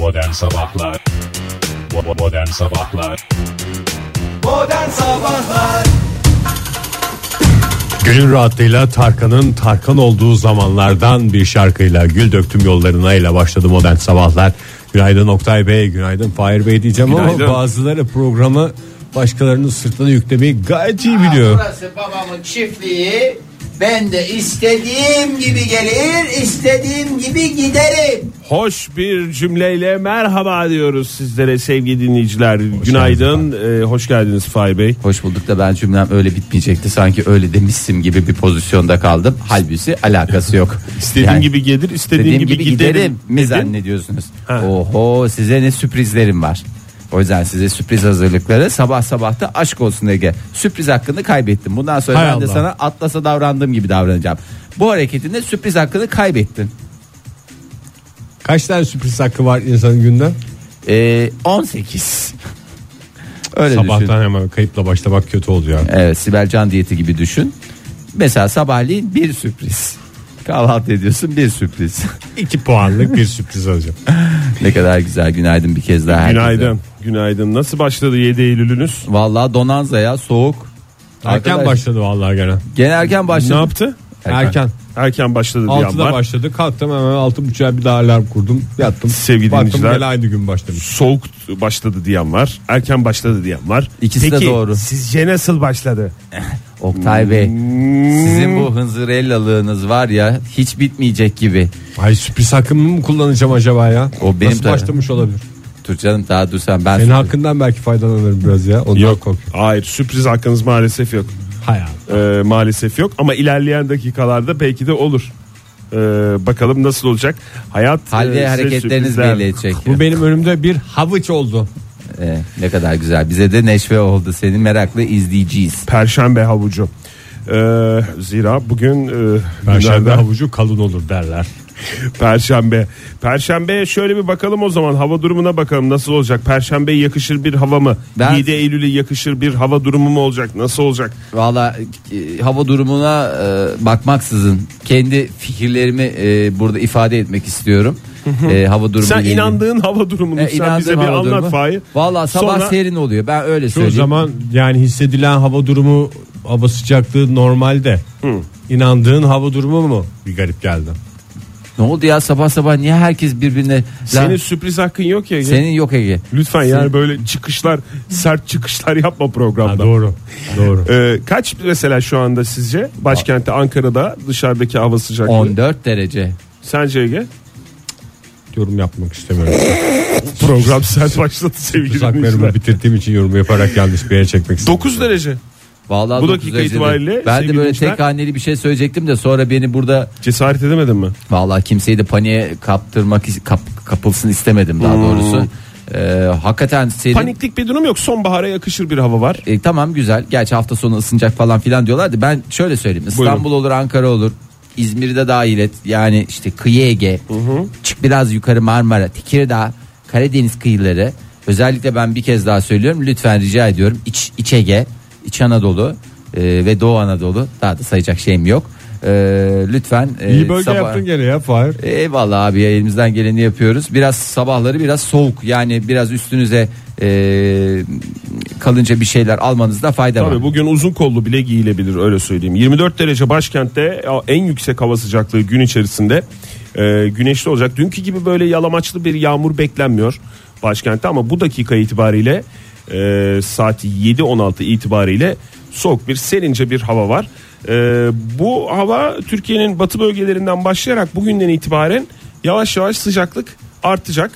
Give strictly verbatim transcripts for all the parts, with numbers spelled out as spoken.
Modern Sabahlar. Modern Sabahlar. Modern Sabahlar. Günün rahatlığıyla Tarkan'ın Tarkan olduğu zamanlardan bir şarkıyla Gül Döktüm Yollarına ile başladı Modern Sabahlar. Günaydın Oktay Bey, günaydın Fahir Bey diyeceğim, günaydın. Ama bazıları programı başkalarının sırtına yüklemeyi gayet iyi biliyor. Aa, burası babamın çiftliği. Ben de istediğim gibi gelir, istediğim gibi giderim. Hoş bir cümleyle merhaba diyoruz sizlere sevgili dinleyiciler. Hoş günaydın, ee, hoş geldiniz Fahir Bey. Hoş bulduk da ben cümlem öyle bitmeyecekti. Sanki öyle demişsim gibi bir pozisyonda kaldım. Halbuki alakası yok. İstediğim yani, gibi gelir, istediğim gibi, gibi giderim, giderim mi zannediyorsunuz? Ha. Oho, size ne sürprizlerim var. O yüzden size sürpriz hazırlıkları sabah sabah da aşk olsun Ege. Sürpriz hakkını kaybettim. Bundan sonra Hay ben Allah. de sana Atlas'a davrandığım gibi davranacağım. Bu hareketinde sürpriz hakkını kaybettin. Kaç tane sürpriz hakkı var insanın günde? Ee, on sekiz. Öyle sabahtan düşün. Hemen kayıpla başlamak kötü oluyor. Evet, Sibel Can diyeti gibi düşün. Mesela sabahleyin bir sürpriz. Kahvaltı ediyorsun, bir sürpriz. İki puanlık bir sürpriz alacağım. Ne kadar güzel, günaydın bir kez daha. Günaydın herkese. Günaydın. Nasıl başladı yedi Eylül'ünüz? Vallahi donanza ya, soğuk. Erken Arkadaş, başladı vallahi gene. Gene erken başladı. Ne yaptı? Erken. Erken, erken başladı diye. altıda başladı. Kalktım hemen altı buçuğa bir daha alarm kurdum. Yattım. Sevgili dinleyiciler. Gene aynı gün başlamış. Soğuk başladı diyen var. Erken başladı diyen var. İkisi Peki, de doğru. Sizce nasıl başladı? Oktay Bey, sizin bu hınzırellalığınız var ya, hiç bitmeyecek gibi. Ay, sürpriz hakkımı mı kullanacağım acaba ya? O benim Nasıl tar- başlamış olabilir? Dur canım, daha dursan ben... Senin sürpriz... hakkından belki faydalanırım biraz ya. Ondan yok, korkuyorum. Hayır, sürpriz hakkınız maalesef yok. Hayır. Ee, maalesef yok ama ilerleyen dakikalarda belki de olur. Ee, bakalım nasıl olacak? Hayat hal ve hareketleriniz belli edecek. Bu benim önümde bir havuç oldu. Ee, ne kadar güzel, bize de neşve oldu. Seni merakla izleyeceğiz. Perşembe havucu ee, zira bugün e, Perşembe günlerden... havucu kalın olur derler. Perşembe Perşembe şöyle bir bakalım o zaman. Hava durumuna bakalım nasıl olacak. Perşembeye yakışır bir hava mı? Ben... yedi Eylül'e yakışır bir hava durumu mu olacak? Nasıl olacak? Valla e, hava durumuna e, bakmaksızın kendi fikirlerimi e, burada ifade etmek istiyorum. E, hava durumu. Sen inandığın mi? hava durumunu e, sen bize bir anlat Fahir. Valla sabah Sonra, serin oluyor, ben öyle şu söyleyeyim. O zaman yani hissedilen hava durumu, hava sıcaklığı normalde. Hı. İnandığın hava durumu mu? Bir garip geldi. Ne oldu ya sabah sabah, niye herkes birbirine? Senin La... sürpriz hakkın yok ya Ege. Senin yok Ege. Lütfen Senin... yani böyle çıkışlar, sert çıkışlar yapma programda. Ha, doğru. Doğru. Ee, kaç mesela şu anda sizce? Başkentte Ankara'da dışarıdaki hava sıcaklığı on dört derece. Sence Ege? Yorum yapmak istemiyorum. Program sert başladı sevgili dinleyiciler. Uzaklarımı bitirdiğim için yorum yaparak yanlış bir yere çekmek istiyorum. dokuz derece. Vallahi bu dakika itibariyle ben de böyle tek haneli bir şey söyleyecektim de sonra beni burada cesaret edemedim mi? Vallahi kimseyi de paniğe kaptırmak kap, kapılsın istemedim daha doğrusu. Hmm. Ee, hakikaten serin... Paniklik bir durum yok, sonbahara yakışır bir hava var. E, tamam güzel. Gerçi hafta sonu ısınacak falan filan diyorlardı. Ben şöyle söyleyeyim. İstanbul Buyurun. olur, Ankara olur. İzmir'i de dahil et. Yani işte kıyı Ege. Hı hı. Çık biraz yukarı Marmara, Tekirdağ, Karadeniz kıyıları. Özellikle ben bir kez daha söylüyorum. Lütfen rica ediyorum. İç, İç Ege, İç Anadolu e, ve Doğu Anadolu. Daha da sayacak şeyim yok. E, lütfen. E, İyi bölge sabah... yaptın gene ya Fahir. Eyvallah abi ya, elimizden geleni yapıyoruz. Biraz sabahları biraz soğuk. Yani biraz üstünüze e, kalınca bir şeyler almanızda fayda Tabii var. Bugün uzun kollu bile giyilebilir, öyle söyleyeyim. yirmi dört derece başkentte en yüksek hava sıcaklığı gün içerisinde. E, güneşli olacak. Dünkü gibi böyle yalamaçlı bir yağmur beklenmiyor başkentte ama bu dakika itibariyle e, saat yedi on altı itibariyle soğuk bir serince bir hava var. E, bu hava Türkiye'nin batı bölgelerinden başlayarak bugünden itibaren yavaş yavaş sıcaklık artacak.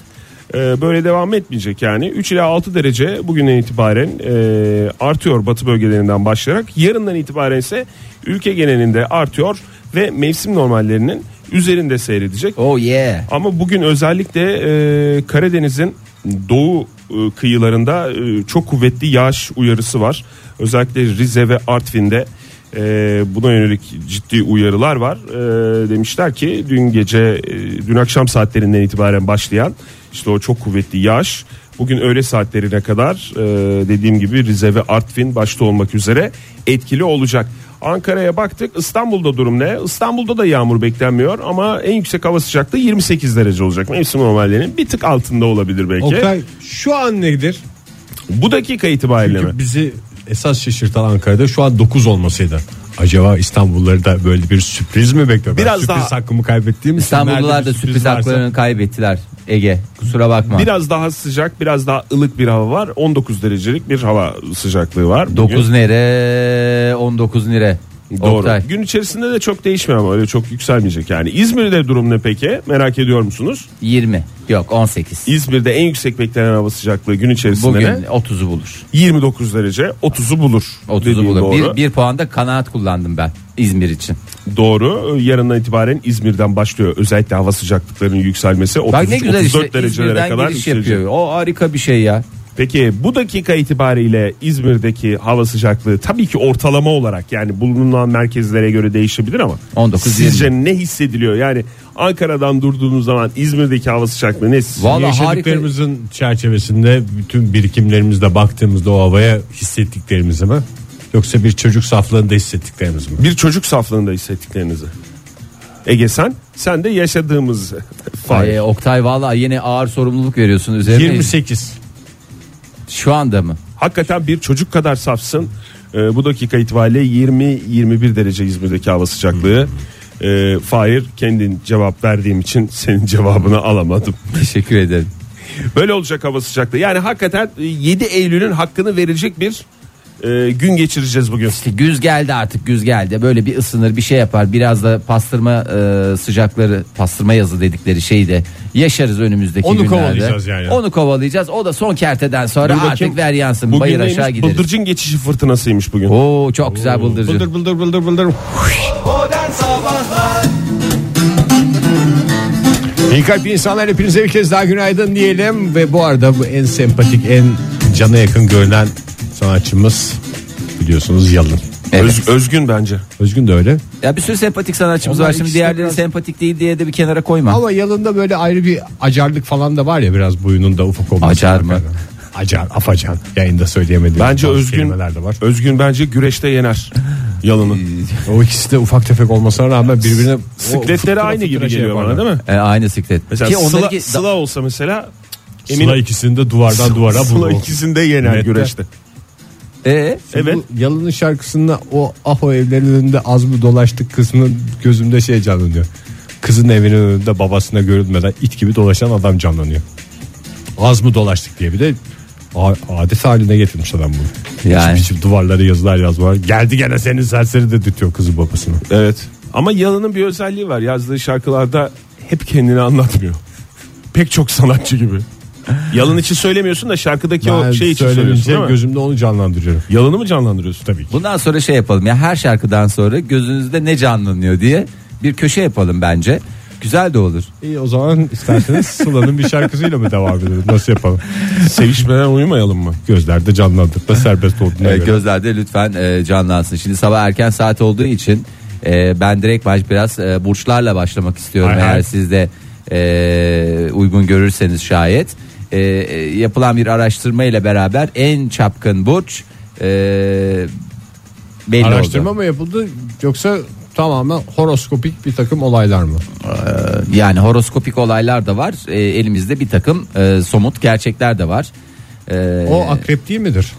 E, böyle devam etmeyecek yani. üç ila altı derece bugünden itibaren e, artıyor batı bölgelerinden başlayarak. Yarından itibaren ise ülke genelinde artıyor ve mevsim normallerinin üzerinde seyredecek. Oh yeah. Ama bugün özellikle e, Karadeniz'in doğu e, kıyılarında e, çok kuvvetli yağış uyarısı var. Özellikle Rize ve Artvin'de e, buna yönelik ciddi uyarılar var. E, demişler ki dün gece, e, dün akşam saatlerinden itibaren başlayan işte o çok kuvvetli yağış bugün öğle saatlerine kadar e, dediğim gibi Rize ve Artvin başta olmak üzere etkili olacak. Ankara'ya baktık. İstanbul'da durum ne? İstanbul'da da yağmur beklenmiyor ama en yüksek hava sıcaklığı yirmi sekiz derece olacak. Mevsim normallerinin bir tık altında olabilir belki. Okay. Şu an nedir? Bu dakika itibariyle çünkü mi? Bizi esas şaşırtan Ankara'da şu an dokuz olmasıydı. Acaba İstanbulluları da böyle bir sürpriz mi bekliyor? Biraz sürpriz daha hakkımı kaybettiğim İstanbullular da sürpriz, sürpriz haklarını kaybettiler. Ege kusura bakma. Biraz daha sıcak, biraz daha ılık bir hava var. on dokuz derecelik bir hava sıcaklığı var. dokuz nere on dokuz nere. Doğru. Oktay. Gün içerisinde de çok değişmiyor ama öyle çok yükselmeyecek yani. İzmir'de durum ne peki? Merak ediyor musunuz? yirmi. Yok on sekiz. İzmir'de en yüksek beklenen hava sıcaklığı gün içerisinde bugün ne? otuzu bulur. yirmi dokuz derece otuzu bulur. otuzu bulur. Bir, bir puan da kanaat kullandım ben İzmir için. Doğru. Yarından itibaren İzmir'den başlıyor. Özellikle hava sıcaklıklarının yükselmesi otuz üç otuz dört işte, derecelere kadar yükselecek. O harika bir şey ya. Peki bu dakika itibariyle İzmir'deki hava sıcaklığı tabii ki ortalama olarak yani bulunan merkezlere göre değişebilir ama on dokuz, sizce yirmi. Ne hissediliyor? Yani Ankara'dan durduğunuz zaman İzmir'deki hava sıcaklığı ne? Yaşadıklarımızın harika çerçevesinde bütün birikimlerimizle baktığımızda o havaya hissettiklerimizi mi? Yoksa bir çocuk saflığında hissettiklerimizi mi? Bir çocuk saflığında hissettiklerinizi. Ege sen? Sen de yaşadığımız. Ay, Oktay vallahi yine ağır sorumluluk veriyorsun üzerine. yirmi sekiz. Şu anda mı? Hakikaten bir çocuk kadar safsın. Ee, bu dakika itibariyle yirmi yirmi bir derece İzmir'deki hava sıcaklığı. Ee, Fahir, kendin cevap verdiğim için senin cevabını alamadım. Teşekkür ederim. Böyle olacak hava sıcaklığı. Yani hakikaten yedi Eylül'ün hakkını verecek bir e, gün geçireceğiz bugün. İşte güz geldi artık güz geldi. Böyle bir ısınır bir şey yapar. Biraz da pastırma e, sıcakları, pastırma yazı dedikleri şeyi de yaşarız önümüzdeki onu günlerde. Onu kovalayacağız yani. Onu kovalayacağız. O da son kerteden sonra bugün artık ver yansın. Bayır aşağı gideriz. Bıldırcın geçişi fırtınasıymış bugün. Oo çok Oo, güzel bıldırcın. Bıldır bıldır bıldır bıldır. İyi kalp insanlar, hepinize bir kez daha günaydın diyelim. Ve bu arada bu en sempatik, en cana yakın görünen sanatçımız biliyorsunuz Yalın. Evet. Öz, özgün bence. Özgün de öyle. Ya bir sürü sempatik sanatçımız onlar var şimdi, diğerleri biraz sempatik değil diye de bir kenara koyma. Ama Yalın'da böyle ayrı bir acarlık falan da var ya, biraz boyunun da ufak olması. Acar mı? Acar, afacan. Yayında söyleyemedim. Bence özgün, var. Özgün bence güreşte yener Yalın'ın. O ikisi de ufak tefek olmasına rağmen birbirine sikletleri aynı gibi şey geliyor bana, değil mi? E, aynı siklet. Mesela ki Sıla, ki... Sıla olsa mesela Emin... Sıla ikisini de duvardan Sıla, duvara bulur. Sıla ikisini de yener evet, güreşte. Ee, evet. Yalın'ın şarkısında o aho evlerinin önünde az mı dolaştık kısmının gözümde şey canlanıyor. Kızın evinin önünde babasına görünmeden it gibi dolaşan adam canlanıyor. Az mı dolaştık diye bir de adet haline getirmiş adam bunu. Yani biçim duvarlara yazılar yazmalar. Geldi gene senin serseri de dürtüyor kızı babasına. Evet. Ama Yalın'ın bir özelliği var. Yazdığı şarkılarda hep kendini anlatmıyor. Pek çok sanatçı gibi. Yalın için söylemiyorsun da şarkıdaki ben o şey için söylüyorsun değil mi? Gözümde onu canlandırıyorum. Yalını mı canlandırıyorsun? Tabii ki. Bundan sonra şey yapalım ya, her şarkıdan sonra gözünüzde ne canlanıyor diye bir köşe yapalım bence. Güzel de olur. İyi o zaman isterseniz Sıla'nın bir şarkısıyla mı devam edelim? Nasıl yapalım? Sevişmeden uyumayalım mı? Gözlerde canlandırma serbest olduğuna göre. Gözlerde lütfen canlansın. Şimdi sabah erken saat olduğu için ben direkt biraz burçlarla başlamak istiyorum. Ay, eğer siz de uygun görürseniz şayet. E, yapılan bir araştırma ile beraber en çapkın burç e, belli oldu. Araştırma mı yapıldı yoksa tamamen horoskopik bir takım olaylar mı? E, yani horoskopik olaylar da var. E, elimizde bir takım e, somut gerçekler de var. E, o akrep değil midir?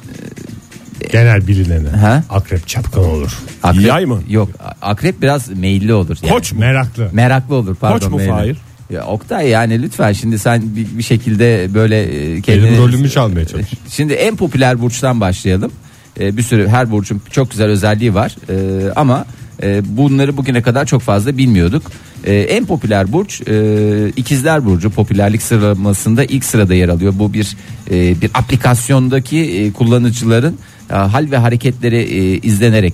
E, Genel bilineni. Ha? Akrep çapkın olur. Akrep, Yay mı? Yok, akrep biraz meyilli olur. Yani. Koç meraklı. Meraklı olur pardon. Koç mu meyilli. Fahir? Ya Oktay yani lütfen şimdi sen bir, bir şekilde böyle kendini... Benim rolümü çalmaya çalış. Şimdi en popüler burçtan başlayalım. Bir sürü, her burcun çok güzel özelliği var ama bunları bugüne kadar çok fazla bilmiyorduk. En popüler burç İkizler Burcu, popülerlik sıralamasında ilk sırada yer alıyor. Bu bir bir aplikasyondaki kullanıcıların hal ve hareketleri izlenerek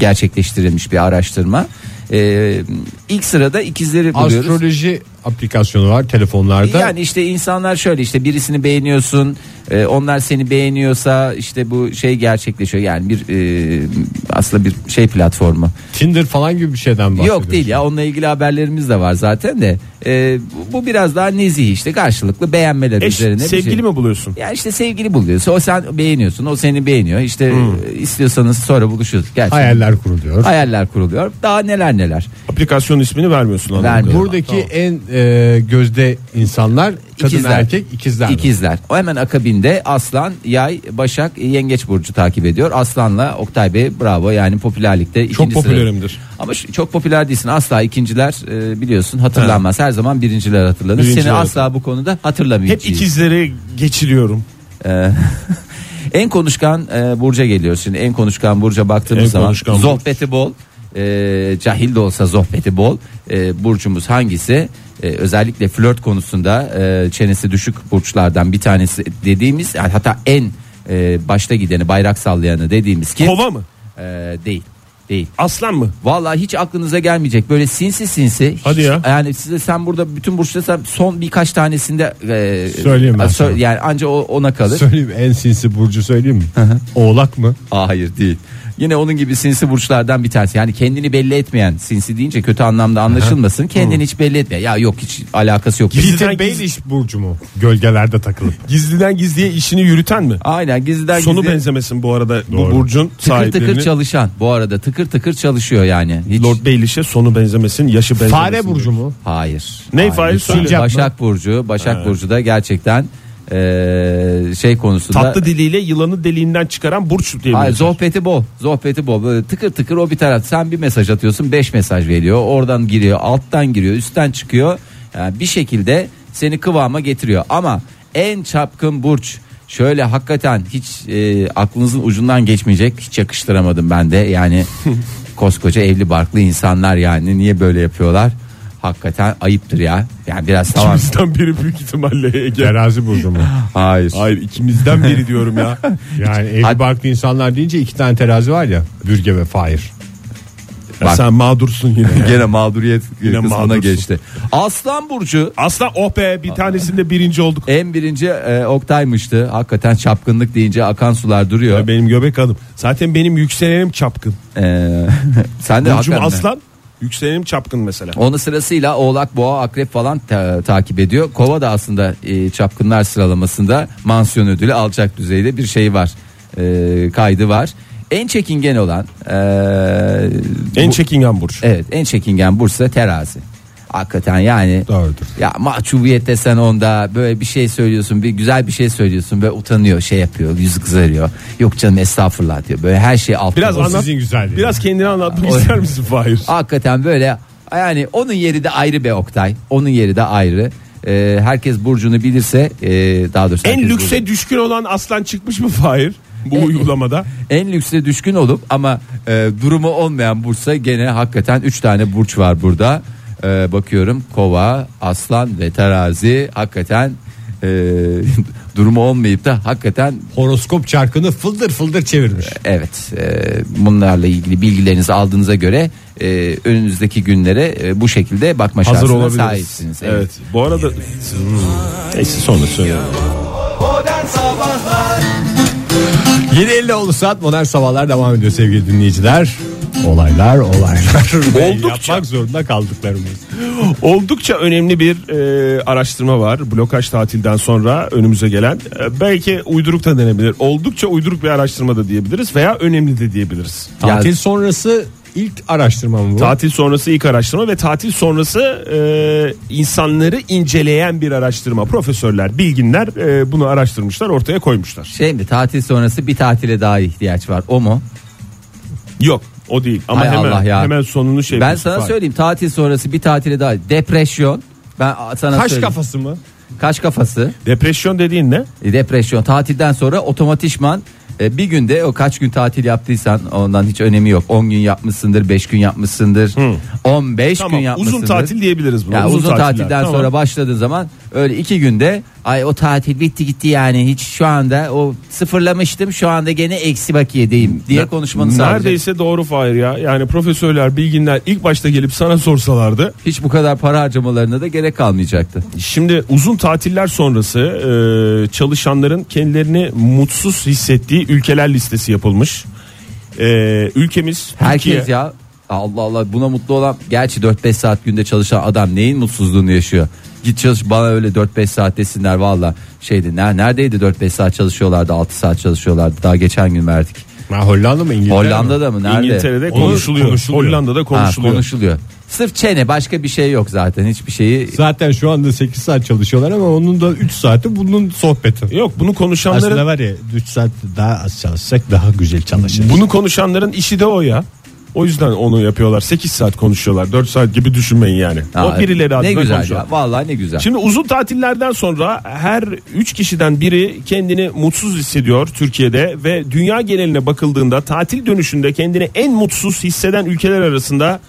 gerçekleştirilmiş bir araştırma. Ee, ilk sırada ikizleri buluyoruz. Astroloji aplikasyonu var telefonlarda. Yani işte insanlar şöyle işte birisini beğeniyorsun, e, onlar seni beğeniyorsa işte bu şey gerçekleşiyor. Yani bir e, aslında bir şey platformu. Tinder falan gibi bir şeyden bahsediyorsun. Yok değil ya, onunla ilgili haberlerimiz de var zaten de. E, bu biraz daha nezih işte, karşılıklı beğenmeler Eş, üzerine. Sevgili şey mi buluyorsun? Ya işte sevgili buluyorsun. O sen beğeniyorsun, o seni beğeniyor. İşte hmm. istiyorsanız sonra buluşuyoruz. Gerçekten. Hayaller kuruluyor. Hayaller kuruluyor. Daha neler neler. Aplikasyon ismini vermiyorsun. Buradaki tamam. en e, gözde insanlar kadın ikizler. Erkek ikizler. İkizler. O hemen akabinde Aslan, Yay, Başak, Yengeç burcu takip ediyor. Aslan'la Oktay Bey bravo, yani popülerlikte ikinci sıra. Çok popülerimdir. Ama şu, çok popüler değilsin asla, ikinciler e, biliyorsun hatırlanmaz. He. Her zaman birinciler hatırlanır. Birinci Seni evet. asla bu konuda hatırlamayacağız. Hep ikizlere geçiriyorum. Eee En konuşkan e, burca geliyoruz. Şimdi en konuşkan burca baktığımız en zaman sohbeti bol, e, cahil de olsa sohbeti bol e, burcumuz hangisi? E, özellikle flört konusunda e, çenesi düşük burçlardan bir tanesi dediğimiz, yani hatta en e, başta gideni, bayrak sallayanı dediğimiz ki. Kova mı? E, değil. Değil. Aslan mı? Vallahi hiç aklınıza gelmeyecek. Böyle sinsi sinsi. Hadi hiç, ya. Yani size sen burada bütün burçları son birkaç tanesinde e, söyleyeyim ben. Sö- yani anca o, ona kalır. Söyleyeyim, en sinsi burcu söyleyeyim mi? Oğlak mı? Aa, hayır değil. Yine onun gibi sinsi burçlardan bir tanesi. Yani kendini belli etmeyen, sinsi deyince kötü anlamda anlaşılmasın. Hı-hı. Kendini hiç belli etmeyen. Ya yok, hiç alakası yok. Gizliden gizli iş burcu mu? Gölgelerde takılıp. Gizliden gizliye işini yürüten mi? Aynen, gizliden sonu gizliye. Sonu benzemesin bu arada. Doğru. Bu burcun sahiplerini. Tıkır tıkır çalışan. Bu arada tıkır tıkır çalışıyor yani. Hiç... Lord Baelish'e sonu benzemesin, yaşı benzemesin. Fare burcu mu? Hayır. Ne fare? Başak burcu. Başak ha. burcu da gerçekten... Ee, şey konusunda tatlı diliyle yılanı deliğinden çıkaran burç diyebiliriz. Sohbeti bol, sohbeti bol. Böyle tıkır tıkır o bir taraf. Sen bir mesaj atıyorsun, beş mesaj veriyor. Oradan giriyor, alttan giriyor, üstten çıkıyor. Yani bir şekilde seni kıvama getiriyor. Ama en çapkın burç. Şöyle hakikaten hiç e, aklınızın ucundan geçmeyecek. Hiç yakıştıramadım ben de. Yani koskoca evli barklı insanlar, yani niye böyle yapıyorlar? Hakikaten ayıptır ya. Yani biraz tamam. İkimizden biri büyük ihtimalle Ege. Terazi burcu mu? Hayır. Hayır, ikimizden biri diyorum ya. Yani evli barklı insanlar deyince iki tane terazi var ya. Bürge ve Fahir. Bak, sen mağdursun yine. Gene mağduriyet yine kısmına mağdursun. Geçti. Aslan burcu. Aslan, oh be, bir tanesinde birinci olduk. En birinci e, Oktay'mıştı. Hakikaten çapkınlık deyince akan sular duruyor. Ya benim göbek adım. Zaten benim yükselenim çapkın. Ee, sen de burcum aslan. Mi? Yükselenim çapkın mesela. Onu sırasıyla Oğlak, Boğa, Akrep falan ta- takip ediyor. Kova da aslında e, çapkınlar sıralamasında mansiyon ödülü alacak düzeyde bir şey var. E, kaydı var. En çekingen olan e, en bu, çekingen burç. Evet, en çekingen burçsa terazi. Hakikaten yani. Doğrudur. Ya mahcubiyet desen onda, böyle bir şey söylüyorsun, bir güzel bir şey söylüyorsun ve utanıyor, şey yapıyor, yüzü kızarıyor. Yok canım, estağfurullah diyor. Böyle her şey altında. Biraz anlat, sizin güzelliği. Biraz kendini anlatmak ister misin Fahir? Hakikaten böyle yani, onun yeri de ayrı be Oktay. Onun yeri de ayrı. Ee, herkes burcunu bilirse ee, daha doğrusu. En lükse burcu. Düşkün olan aslan çıkmış mı Fahir? Bu en, uygulamada en lükse düşkün olup ama e, durumu olmayan burçsa gene hakikaten üç tane burç var burada. Ee, bakıyorum, Kova, Aslan ve Terazi hakikaten e, durumu olmayıp da hakikaten horoskop çarkını fıldır fıldır çevirmiş. Evet, e, bunlarla ilgili bilgilerinizi aldığınıza göre e, önünüzdeki günlere e, bu şekilde bakma şansına sahipsiniz. Evet. Evet. Bu arada neyse, sonra söyleyeyim. yedi elli oldu saat, Modern Sabahlar devam ediyor sevgili dinleyiciler. Olaylar olaylar oldukça, yapmak zorunda kaldıklarımız. Oldukça önemli bir e, araştırma var. Blokaj tatilden sonra önümüze gelen e, belki uyduruk da denebilir. Oldukça uyduruk bir araştırma da diyebiliriz veya önemli de diyebiliriz. Tatil yani, sonrası ilk araştırma mı bu? Tatil sonrası ilk araştırma ve tatil sonrası e, insanları inceleyen bir araştırma. Profesörler, bilginler e, bunu araştırmışlar, ortaya koymuşlar. Şey mi, tatil sonrası bir tatile daha ihtiyaç var, o mu? Yok. O değil ama hay hemen hemen sonunu şey. Ben sana var. söyleyeyim, tatil sonrası bir tatile daha depresyon. Ben sana Kaş söyleyeyim. kafası mı? Kaş kafası. Depresyon dediğin ne? Depresyon tatilden sonra otomatikman bir günde, o kaç gün tatil yaptıysan ondan hiç önemi yok. on gün yapmışsındır, beş gün yapmışsındır, hmm. on beş tamam, gün yapmışsındır. Uzun tatil diyebiliriz bunu. Yani uzun, uzun tatilden tamam. sonra başladığın zaman Öyle iki günde ay o tatil bitti gitti yani, hiç şu anda o sıfırlamıştım şu anda gene eksi bakiyedeyim diye konuşmanı sağlayacak. Neredeyse doğru Fahir ya. Yani profesörler, bilginler ilk başta gelip sana sorsalardı hiç bu kadar para harcamalarına da gerek kalmayacaktı. Şimdi uzun tatiller sonrası e, çalışanların kendilerini mutsuz hissettiği ülkeler listesi yapılmış. E, ülkemiz herkes Türkiye. Ya Allah Allah, buna mutlu olan gerçi dört beş saat günde çalışan adam neyin mutsuzluğunu yaşıyor? Git çalış, bana öyle dört beş saat desinler valla. Şeydi neredeydi, dört beş saat çalışıyorlardı, altı saat çalışıyorlardı, daha geçen gün verdik. Ha, Hollanda mı, İngiltere Hollanda'da mı, nerede? İngiltere'de konuşuluyor. konuşuluyor Hollanda'da konuşuluyor. Ha, konuşuluyor. Sırf çene, başka bir şey yok zaten, hiçbir şeyi. Zaten şu anda sekiz saat çalışıyorlar ama onun da üç saati bunun sohbeti. Yok, bunu konuşanların aslında var ya, üç saat daha az çalışsak daha güzel çalışırız. Bunu konuşanların işi de o ya. O yüzden onu yapıyorlar. sekiz saat konuşuyorlar. dört saat gibi düşünmeyin yani. Aa, o birileri adına konuşuyor. Vallahi ne güzel. Şimdi uzun tatillerden sonra her üç kişiden biri kendini mutsuz hissediyor Türkiye'de ve dünya geneline bakıldığında tatil dönüşünde kendini en mutsuz hisseden ülkeler arasında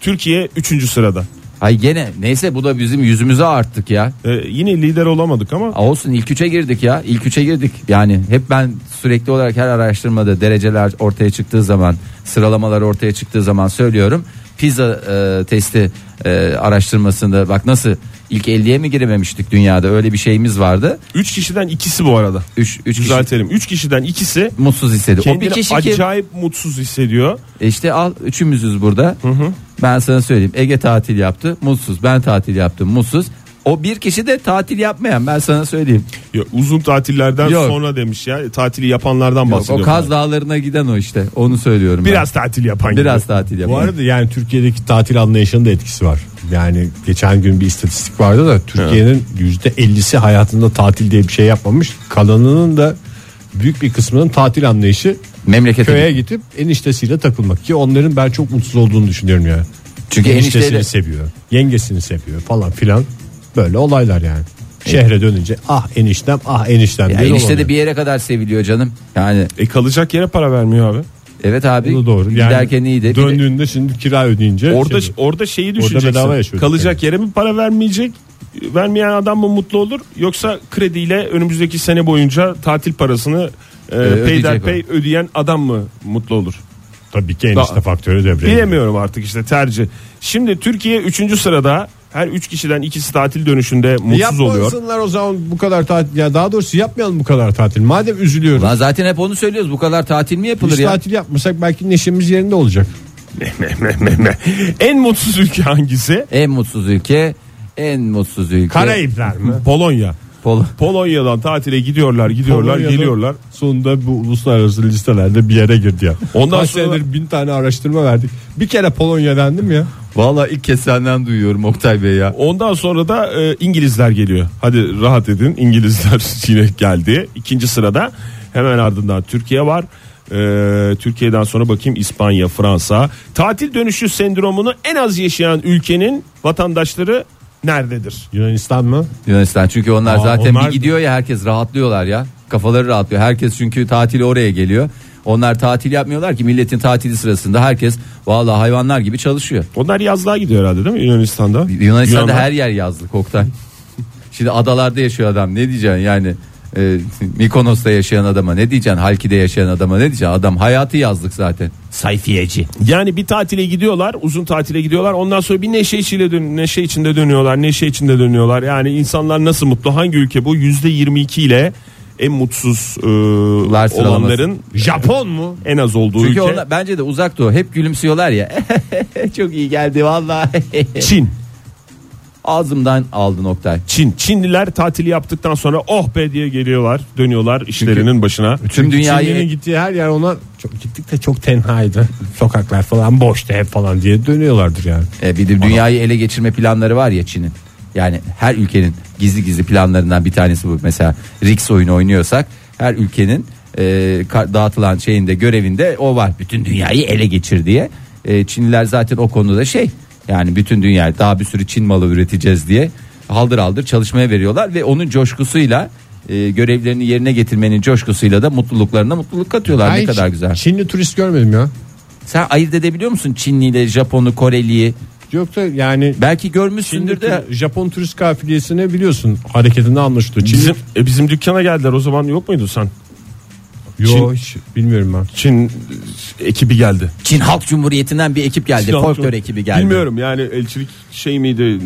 Türkiye üçüncü sırada. Ay gene neyse, bu da bizim yüzümüze arttık ya. Ee, yine lider olamadık ama. Aa, olsun, ilk üçe girdik ya. İlk üçe girdik. Yani hep ben sürekli olarak her araştırmada dereceler ortaya çıktığı zaman, sıralamalar ortaya çıktığı zaman söylüyorum. Pizza e, testi e, araştırmasında bak nasıl ilk elliye mi girememiştik dünyada, öyle bir şeyimiz vardı. üç kişiden ikisi bu arada. üç üç düzeltelim. üç kişiden ikisi mutsuz hissediyor. Kendini o bir kişi acayip ki... mutsuz hissediyor. E işte al üçümüzüz burada. Hı hı. Ben sana söyleyeyim. Ege tatil yaptı, mutsuz. Ben tatil yaptım, mutsuz. O bir kişi de tatil yapmayan, ben sana söyleyeyim. Ya, uzun tatillerden Yok. sonra demiş ya. Tatili yapanlardan bahsediyorum. O Kaz yani. Dağları'na giden o işte. Onu söylüyorum. Biraz ben. tatil yapan. Biraz gibi. tatil yapan. Bu arada yani Türkiye'deki tatil anlayışının da etkisi var. Yani geçen gün bir istatistik vardı da Türkiye'nin yüzde ellisi hayatında tatil diye bir şey yapmamış. Kalanının da büyük bir kısmının tatil anlayışı memlekete köye gidip eniştesiyle takılmak, ki onların ben çok mutsuz olduğunu düşünüyorum yani. Çünkü eniştesini enişteyle... seviyor, yengesini seviyor falan filan, böyle olaylar yani. Şehre dönünce ah eniştem ah eniştem. Ya enişte olamıyor. De bir yere kadar seviliyor canım. Yani e kalacak yere para vermiyor abi. Evet abi. Bu doğru. Giderken yani iyiydi. Döndüğünde şimdi kira ödeyince orada şey, orada şeyi düşüneceksin. Kalacak yere mi para vermeyecek? Vermeyen adam mı mutlu olur, yoksa krediyle önümüzdeki sene boyunca tatil parasını e, peyderpey ödeyen adam mı mutlu olur? Tabii ki enişte da, faktörü devreye. Bilemiyorum artık, işte tercih. Şimdi Türkiye üçüncü sırada, her üç kişiden ikisi tatil dönüşünde mutsuz Yapmasınlar oluyor. Yapmasınlar o zaman bu kadar tatil ya, daha doğrusu yapmayalım bu kadar tatil. Madem üzülüyoruz. Ulan zaten hep onu söylüyoruz, bu kadar tatil mi yapılır hiç ya? Tatil yapmasak belki neşemiz yerinde olacak. En mutsuz ülke hangisi? En mutsuz ülke En mutsuz ülke. Karayipler mi? Polonya. Pol- Polonya'dan tatile gidiyorlar, gidiyorlar, Polonya'da geliyorlar. Sonunda bu uluslararası listelerde bir yere girdi ya. Ondan sonra bin tane araştırma verdik. Bir kere Polonya dendim ya. Vallahi ilk kez senden duyuyorum Oktay Bey ya. Ondan sonra da e, İngilizler geliyor. Hadi rahat edin, İngilizler yine geldi. İkinci sırada, hemen ardından Türkiye var. Ee, Türkiye'den sonra bakayım İspanya, Fransa. Tatil dönüşü sendromunu en az yaşayan ülkenin vatandaşları nerededir? Yunanistan mı? Yunanistan, çünkü onlar Aa, zaten onlar... bir gidiyor ya, herkes rahatlıyorlar ya, kafaları rahatlıyor herkes, çünkü tatili oraya geliyor. Onlar tatil yapmıyorlar ki, milletin tatili sırasında herkes vallahi hayvanlar gibi çalışıyor. Onlar yazlığa gidiyor herhalde değil mi Yunanistan'da? Yunanistan'da Yunanlar... her yer yazlık Oktay. Şimdi adalarda yaşıyor adam, ne diyeceksin yani? E, Mikonos'ta yaşayan adama ne diyeceksin? Halki'de yaşayan adama ne diyeceksin? Adam hayatı yazlık zaten. Sayfiyeci. Yani bir tatile gidiyorlar, uzun tatile gidiyorlar. Ondan sonra bir neşe içinde dön- neşe içinde dönüyorlar, neşe içinde dönüyorlar. Yani insanlar nasıl mutlu? Hangi ülke bu? yüzde yirmi iki ile en mutsuz e, olanların Japon mu? En az olduğu Çünkü ülke. Çünkü onlar bence de uzak doğu. Hep gülümsüyorlar ya. Çok iyi geldi vallahi. Çin. Ağzımdan aldı nokta. Çin. Çinliler tatili yaptıktan sonra oh be diye geliyorlar, dönüyorlar işlerinin Çünkü başına. Tüm dünyayı... Çinli'nin gittiği her yer ona çok, gittik de çok tenhaydı. Sokaklar falan boştu hep falan diye dönüyorlardır yani. E bir de dünyayı ele geçirme planları var ya Çin'in. Yani her ülkenin gizli gizli planlarından bir tanesi bu. Mesela Riks oyunu oynuyorsak her ülkenin e, dağıtılan şeyinde, görevinde o var. Bütün dünyayı ele geçir diye. E, Çinliler zaten o konuda şey... Yani bütün dünyayı daha bir sürü Çin malı üreteceğiz diye haldır haldır çalışmaya veriyorlar ve onun coşkusuyla e, görevlerini yerine getirmenin coşkusuyla da mutluluklarına mutluluk katıyorlar. Ay, ne kadar güzel. Çinli turist görmedim ya. Sen ayırt edebiliyor musun Çinli ile Japonlu, Koreli'yi? Yok da yani belki görmüşsündür de Japon turist kafilesini biliyorsun hareketinde anlaşıldı. Bizim e, bizim dükkana geldiler o zaman, yok muydun sen? Yok hiç bilmiyorum ben. Çin ekibi geldi. Çin Halk Cumhuriyeti'nden bir ekip geldi. Folklor ekibi geldi. Bilmiyorum yani elçilik şey miydi,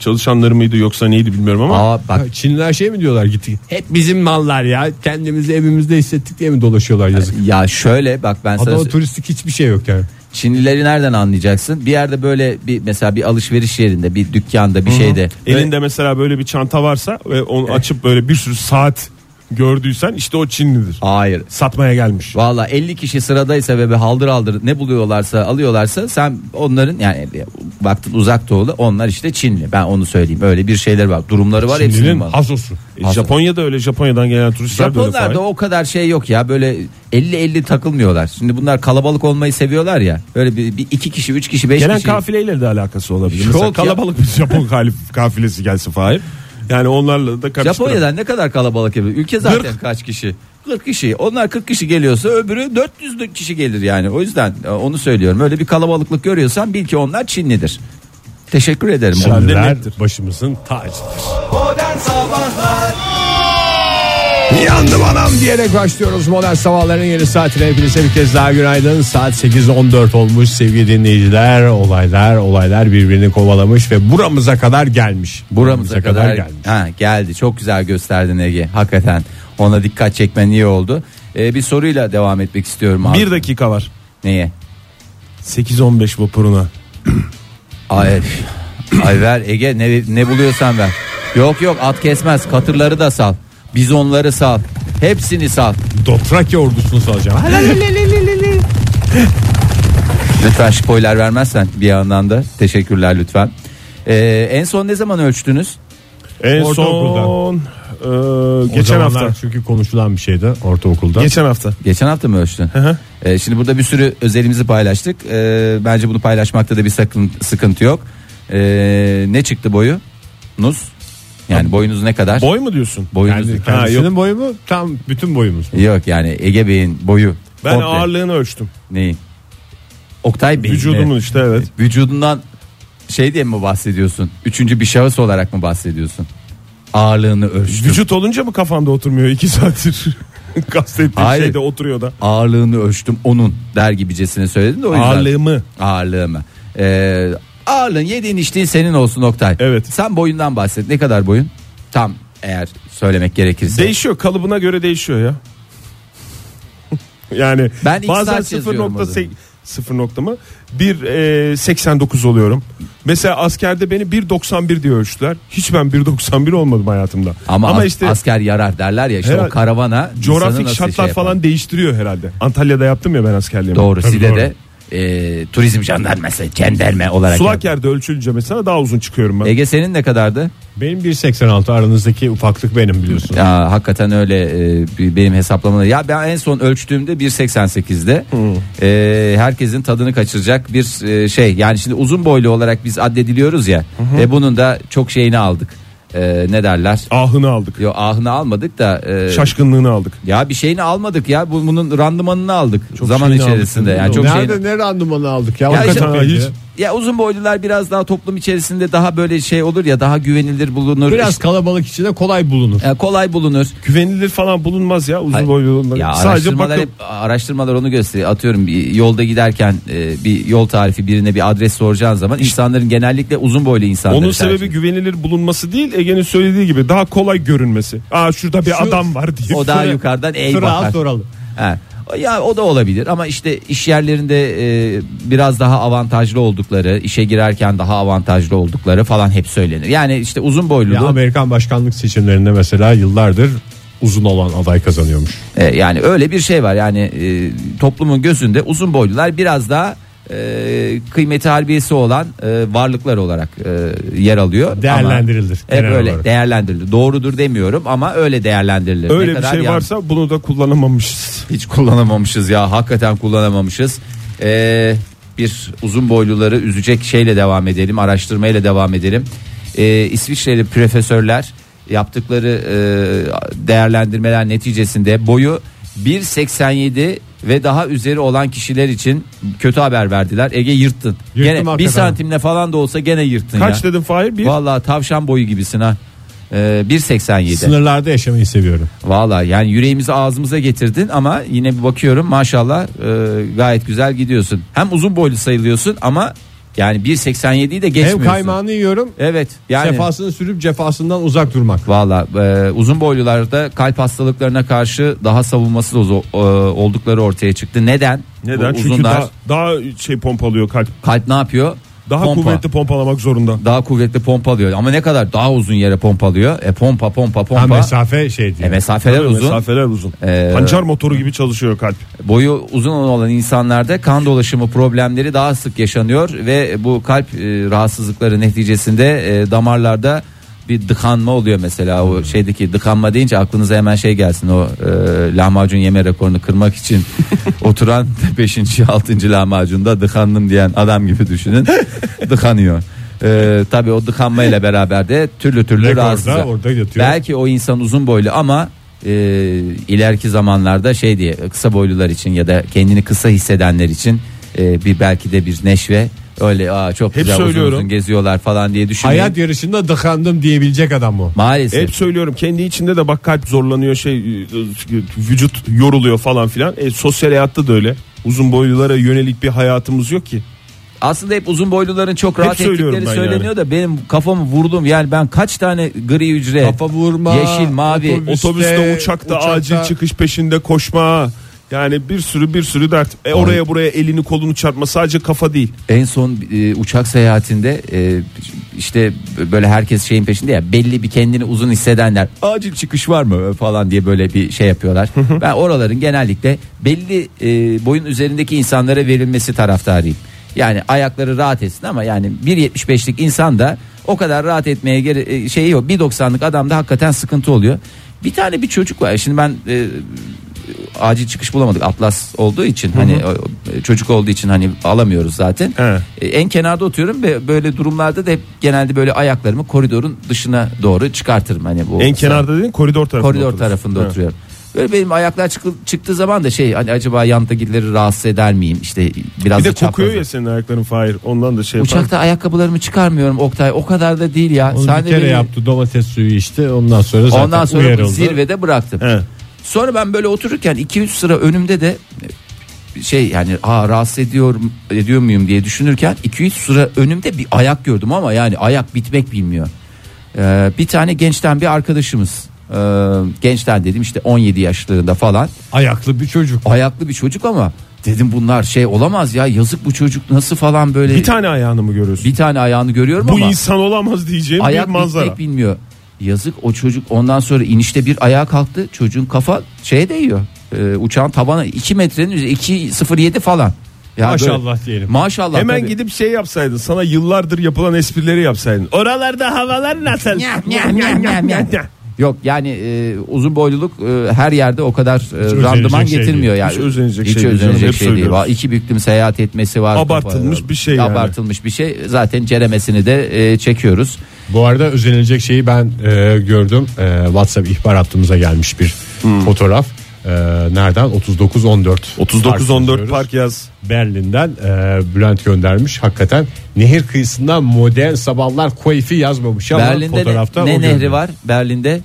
çalışanları mıydı yoksa neydi bilmiyorum ama. Aa, bak. Ya, Çinliler şey mi diyorlar gitti? Hep bizim mallar ya, kendimizi evimizde hissettik diye mi dolaşıyorlar yazık. Ya şöyle bak ben sana. Adada turistik hiçbir şey yok yani. Çinlileri nereden anlayacaksın? Bir yerde böyle bir mesela bir alışveriş yerinde, bir dükkanda, bir Hı-hı. şeyde. Elinde mesela böyle bir çanta varsa ve onu açıp böyle bir sürü saat gördüysen işte o Çinlidir. Hayır. Satmaya gelmiş. Valla elli kişi sıradaysa ve haldır haldır ne buluyorlarsa alıyorlarsa sen onların yani baktın uzak doğulu onlar işte Çinli. Ben onu söyleyeyim. Öyle bir şeyler var. Durumları var. Çinlinin hazosu. E, Japonya'da öyle, Japonya'dan gelen turistler Japonlar de öyle. Japonlarda o kadar şey yok ya, böyle elli elli takılmıyorlar. Şimdi bunlar kalabalık olmayı seviyorlar ya. Öyle bir, bir iki kişi, üç kişi, beş gelen kişi. Gelen kafileyle de alakası olabilir. Mesela kalabalık bir Japon kafilesi gelse Fahir. Yani onlarla da karıştıralım. Japonya'dan ne kadar kalabalık yapıyor? Ülke zaten kırk kaç kişi? kırk kişi. Onlar kırk kişi geliyorsa öbürü dört yüz kişi gelir yani. O yüzden onu söylüyorum. Öyle bir kalabalıklık görüyorsan bil ki onlar Çinlidir. Teşekkür ederim. Çinliler başımızın tacıdır. Modern Sabahlar. Yandım anam diyerek başlıyoruz Modern Sabahların yeni saatine. Hepinize bir kez daha günaydın. Saat sekiz on dört olmuş sevgili dinleyiciler. Olaylar olaylar birbirini kovalamış ve buramıza kadar gelmiş. Buramıza, buramıza kadar, kadar gelmiş. Ha, geldi. Çok güzel gösterdin Ege. Hakikaten ona dikkat çekmen iyi oldu. Ee, bir soruyla devam etmek istiyorum abi. Bir dakika var. Neye? sekiz on beş vapuruna. Ay, ay ver Ege, ne, ne buluyorsan ver. Yok yok, at kesmez. Katırları da sal. Biz onları sal. Hepsini sal. Dothraki ordusunu salacağım. Lütfen spoiler vermezsen bir yandan da. Teşekkürler lütfen. Ee, en son ne zaman ölçtünüz? En ortaokuldan. son e, geçen hafta. Çünkü konuşulan bir şeydi ortaokulda. Geçen hafta. Geçen hafta mı ölçtün? Ee, şimdi burada bir sürü özelimizi paylaştık. Ee, bence bunu paylaşmakta da bir sakın, sıkıntı yok. Ee, ne çıktı boyunuz? Yani boyunuz ne kadar? Boy mu diyorsun? Boyunuz yani kendisinin ha, boyu mu? Tam bütün boyumuz mu? Yok yani Ege Bey'in boyu. Ben komple ağırlığını ölçtüm. Neyi? Oktay Bey'in. Vücudumun işte evet. Vücudundan şey diye mi bahsediyorsun? Üçüncü bir şahıs olarak mı bahsediyorsun? Ağırlığını ölçtüm. Vücut olunca mı kafanda oturmuyor iki saattir? Kastettiğim şeyde oturuyor da. Ağırlığını ölçtüm onun der gibicesine söyledin de o yüzden. Ağırlığımı. Ağırlığımı. Eee... Ağırlığın yediğin içtiğin senin olsun Oktay. Evet. Sen boyundan bahset. Ne kadar boyun? Tam eğer söylemek gerekirse. Değişiyor, kalıbına göre değişiyor ya. Yani ben bazen sıfır nokta sekiz nokta mı? bir seksen dokuz oluyorum. Mesela askerde beni bir doksan bir diye ölçtüler. Hiç ben bir doksan bir olmadım hayatımda. Ama, Ama işte asker yarar derler ya işte o karavana. Coğrafik şartlar şey falan değiştiriyor herhalde. Antalya'da yaptım ya ben askerliğimi. Doğru, Side'de. E, turizm jandarması, cenderme olarak. Sulak yerde ölçülünce mesela daha uzun çıkıyorum ben. Ege senin ne kadardı? Benim bir seksen altı, aranızdaki ufaklık benim biliyorsun. Ya hakikaten öyle e, benim hesaplamamda. Ya ben en son ölçtüğümde bir seksen sekizde. Hmm. E, herkesin tadını kaçıracak bir e, şey. Yani şimdi uzun boylu olarak biz addediliyoruz ya. Hmm. E, bunun da çok şeyini aldık. Ee, ne derler? Ahını aldık. Yok ahını almadık da. E... Şaşkınlığını aldık. Ya bir şeyini almadık ya, bunun randımanını aldık çok zaman içerisinde. Yani çok nerede şeyini... ne randımanı aldık ya? Ya, işte, hiç... ya uzun boylular biraz daha toplum içerisinde daha böyle şey olur ya, daha güvenilir bulunur. Biraz işte... kalabalık içinde kolay bulunur. Ya, kolay bulunur. Güvenilir falan bulunmaz ya uzun boylular. Ya, araştırmalar, bakın... hep, araştırmalar onu gösteriyor. Atıyorum bir yolda giderken e, bir yol tarifi birine bir adres soracağın zaman işte... insanların genellikle uzun boylu insanları. Onun sebebi tercih. Güvenilir bulunması değil. Ege'nin söylediği gibi daha kolay görünmesi. Aa şurada bir Şu, adam var diye. O daha sonra, yukarıdan ey bakar. Soralım. He. Ya o da olabilir ama işte iş yerlerinde e, biraz daha avantajlı oldukları, işe girerken daha avantajlı oldukları falan hep söylenir. Yani işte uzun boylu. Amerikan başkanlık seçimlerinde mesela yıllardır uzun olan aday kazanıyormuş. E, yani öyle bir şey var. Yani e, toplumun gözünde uzun boylular biraz daha E, kıymeti harbiyesi olan e, varlıklar olarak e, yer alıyor. Değerlendirilir. Hep öyle olarak değerlendirilir. Doğrudur demiyorum ama öyle değerlendirilir. Öyle ne bir kadar şey yan... varsa bunu da kullanamamışız. Hiç kullanamamışız ya, hakikaten kullanamamışız. E, bir uzun boyluları üzecek şeyle devam edelim, araştırmayla devam edelim. E, İsviçreli profesörler yaptıkları e, değerlendirmeler neticesinde boyu bir seksen yedi ve daha üzeri olan kişiler için kötü haber verdiler. Ege yırttın. Yırttım gene bir santimle falan da olsa gene yırttın. Kaç ya. Dedim Fahir? Bir... Vallahi tavşan boyu gibisin ha. Ee, bir seksen yedi. Sınırlarda yaşamayı seviyorum. Vallahi yani yüreğimizi ağzımıza getirdin ama yine bir bakıyorum maşallah e, gayet güzel gidiyorsun. Hem uzun boylu sayılıyorsun ama yani bir seksen yediyi de geçmiyorsun. Hem kaymağını yiyorum. Evet. Yani, sefasını sürüp cefasından uzak durmak. Vallahi e, uzun boylularda kalp hastalıklarına karşı daha savunmasız o, e, oldukları ortaya çıktı. Neden? Neden? Bu, Çünkü uzunlar, daha, daha şey pompalıyor kalp. Kalp ne yapıyor? Daha pompa. Kuvvetli pompalamak zorunda. Daha kuvvetli pompalıyor ama ne kadar daha uzun yere pompalıyor. E pompa pompa pompa. Ha, mesafe şey diyor. E, mesafeler, uzun. mesafeler uzun. Ee, Pancar motoru gibi çalışıyor kalp. Boyu uzun olan insanlarda kan dolaşımı problemleri daha sık yaşanıyor ve bu kalp e, rahatsızlıkları neticesinde e, damarlarda bir dıkanma oluyor mesela. O şeydeki dıkanma deyince aklınıza hemen şey gelsin, o e, lahmacun yeme rekorunu kırmak için oturan beşinci altıncı lahmacunda dıkandım diyen adam gibi düşünün. Dıkanıyor. E, tabii o dıkanmayla beraber de türlü türlü rahatsızlık. Belki o insan uzun boylu ama e, ileriki zamanlarda şey diye kısa boylular için ya da kendini kısa hissedenler için e, bir belki de bir neşve. Öyle aa çok hep güzel uzun, uzun geziyorlar falan diye düşünüyorum. Hayat yarışında dıkandım diyebilecek adam mı? Maalesef. Hep söylüyorum, kendi içinde de bak kalp zorlanıyor, şey vücut yoruluyor falan filan. E, sosyal hayatta da öyle. Uzun boylulara yönelik bir hayatımız yok ki. Aslında hep uzun boyluların çok rahat ettikleri söyleniyor yani. Da benim kafamı vurdum. Yani ben kaç tane gri hücre, kafa vurma, yeşil, mavi, otobüste, otobüste uçakta, uçakta acil çıkış peşinde koşma. Yani bir sürü bir sürü dert. E oraya buraya elini kolunu çarpma, sadece kafa değil. En son e, uçak seyahatinde e, işte böyle herkes şeyin peşinde ya, belli bir kendini uzun hissedenler acil çıkış var mı falan diye böyle bir şey yapıyorlar. Ben oraların genellikle belli e, boyun üzerindeki insanlara verilmesi taraftarıyım. Yani ayakları rahat etsin ama yani bir yetmiş beşlik insan da o kadar rahat etmeye gere- şey yok. bir doksanlık adamda hakikaten sıkıntı oluyor. Bir tane bir çocuk var. Şimdi ben e, acil çıkış bulamadık. Atlas olduğu için, hı hı, hani çocuk olduğu için hani alamıyoruz zaten. Evet. En kenarda oturuyorum ve böyle durumlarda da hep genelde böyle ayaklarımı koridorun dışına doğru çıkartırım hani bu. En sen, kenarda dedin koridor tarafında. Koridor oturursun. Tarafında evet. Oturuyorum. Böyle benim ayaklar çıktı, çıktığı zaman da şey hani acaba yandakileri rahatsız eder miyim? İşte biraz bir da de kokuyor çaprazı. Ya senin ayakların Fahir. Ondan da şey yapar. Uçakta ayakkabılarımı çıkarmıyorum Oktay. O kadar da değil ya. Onu sen bir kere benim... yaptı. Domates suyu içti. Ondan sonra zaten Ondan sonra uyarıldı. Zirvede bıraktım. Evet. Sonra ben böyle otururken iki üç sıra önümde de şey yani aa rahatsız ediyor, ediyor muyum diye düşünürken iki üç sıra önümde bir ayak gördüm ama yani ayak bitmek bilmiyor. Ee, bir tane gençten bir arkadaşımız, ee, gençten dedim işte on yedi yaşlarında falan. Ayaklı bir çocuk. Ayaklı bir çocuk ama dedim bunlar şey olamaz ya, yazık bu çocuk nasıl falan böyle. Bir tane ayağını mı görüyorsun? Bir tane ayağını görüyorum bu ama. Bu insan olamaz diyeceğim bir manzara. Ayak bitmek bilmiyor. Yazık o çocuk. Ondan sonra inişte bir ayağa kalktı. Çocuğun kafa şeye değiyor. Ee, uçağın tabana iki metrenin üzeri, iki nokta sıfır yedi falan. Ya maşallah böyle, diyelim. Maşallah. Hemen tabii. Gidip şey yapsaydın. Sana yıllardır yapılan esprileri yapsaydın. Oralarda havalar nasıl? Yok yani e, uzun boyluluk e, her yerde o kadar e, randıman getirmiyor şey yani. Hiç özenecek hiç şey, özenecek şey değil. İki büklüm seyahat etmesi var. Abartılmış kafa, bir şey yani. Abartılmış bir şey. Zaten ceremesini de e, çekiyoruz. Bu arada özenilecek şeyi ben e, gördüm. E, WhatsApp ihbar hattımıza gelmiş bir hmm. fotoğraf. E, nereden? otuz dokuz on dört. otuz dokuz on dört park yaz. Berlin'den e, Bülent göndermiş. Hakikaten nehir kıyısından modern sabahlar koyfi yazmamış ama Berlin'de fotoğrafta ne, ne nehri var Berlin'de?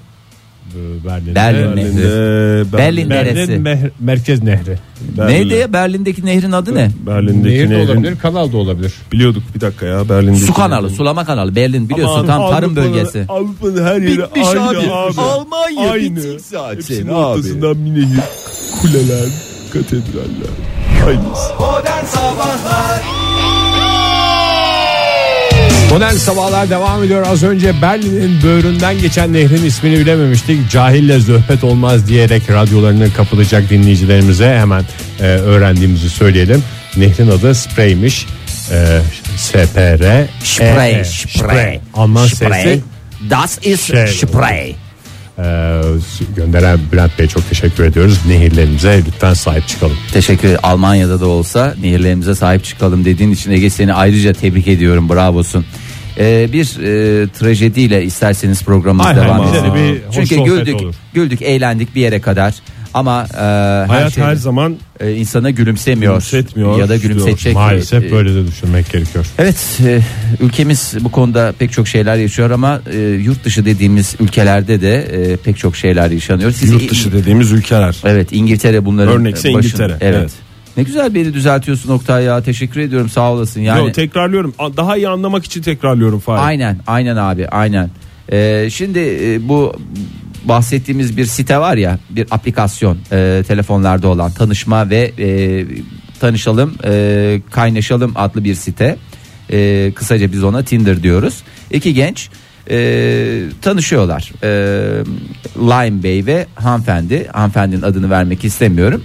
Berlin'de, Berlin, Berlin'de, Berlin, Berlin, Berlin neresi? Mer- merkez nehri. Berlin. Neydi ya Berlin'deki nehrin adı ne? Berlin'deki nehir de nehrin... olabilir, kanal da olabilir. Biliyorduk bir dakika ya Berlin'deki. Su kanalı, nehrin. Sulama kanalı. Berlin biliyorsun Aman, tam tarım Avrupa'da, bölgesi. Avrupa'nın her yeri bitmiş aynı abi. abi. Almanya aynı. Bitmiş zaten. Hepsinin abi. Ortasından minehir, kuleler, katedraller. Aynısı. Modern sabahlar. Modern sabahlar devam ediyor. Az önce Berlin'in böğründen geçen nehrin ismini bilememiştik. Cahille zöhbet olmaz diyerek radyolarını kapatacak dinleyicilerimize hemen e, öğrendiğimizi söyleyelim. Nehrin adı Spree'miş. E, S P R Spree. Spree. Alman sesi. Das ist şey, Spree. Ee, gönderen Bülent Bey'e çok teşekkür ediyoruz. Nehirlerimize lütfen sahip çıkalım. Teşekkür ederim. Almanya'da da olsa nehirlerimize sahip çıkalım dediğin için Ege seni ayrıca tebrik ediyorum. Bravosun. Ee, bir e, trajediyle isterseniz programımız aynen, devam edelim. Çünkü güldük, güldük, eğlendik bir yere kadar. Ama e, her hayat şeyde, her zaman e, insana gülümsemiyor ya da gülümsetecek. Maalesef e, böyle de düşünmek gerekiyor. Evet, e, ülkemiz bu konuda pek çok şeyler yaşıyor ama e, yurt dışı dediğimiz ülkelerde de e, pek çok şeyler yaşanıyor. Siz, yurt dışı dediğimiz ülkeler. Evet, İngiltere bunların örnekse başında. İngiltere. Evet. evet. Ne güzel beni düzeltiyorsun Oktay ya, teşekkür ediyorum, sağ olasın. Yani yo, tekrarlıyorum, daha iyi anlamak için tekrarlıyorum Fahri. Aynen aynen abi aynen. Ee, şimdi bu bahsettiğimiz bir site var ya, bir aplikasyon, e, telefonlarda olan tanışma ve e, tanışalım e, kaynaşalım adlı bir site. E, kısaca biz ona Tinder diyoruz. İki genç e, tanışıyorlar. E, Lime Bey ve hanımefendi, hanımefendinin adını vermek istemiyorum.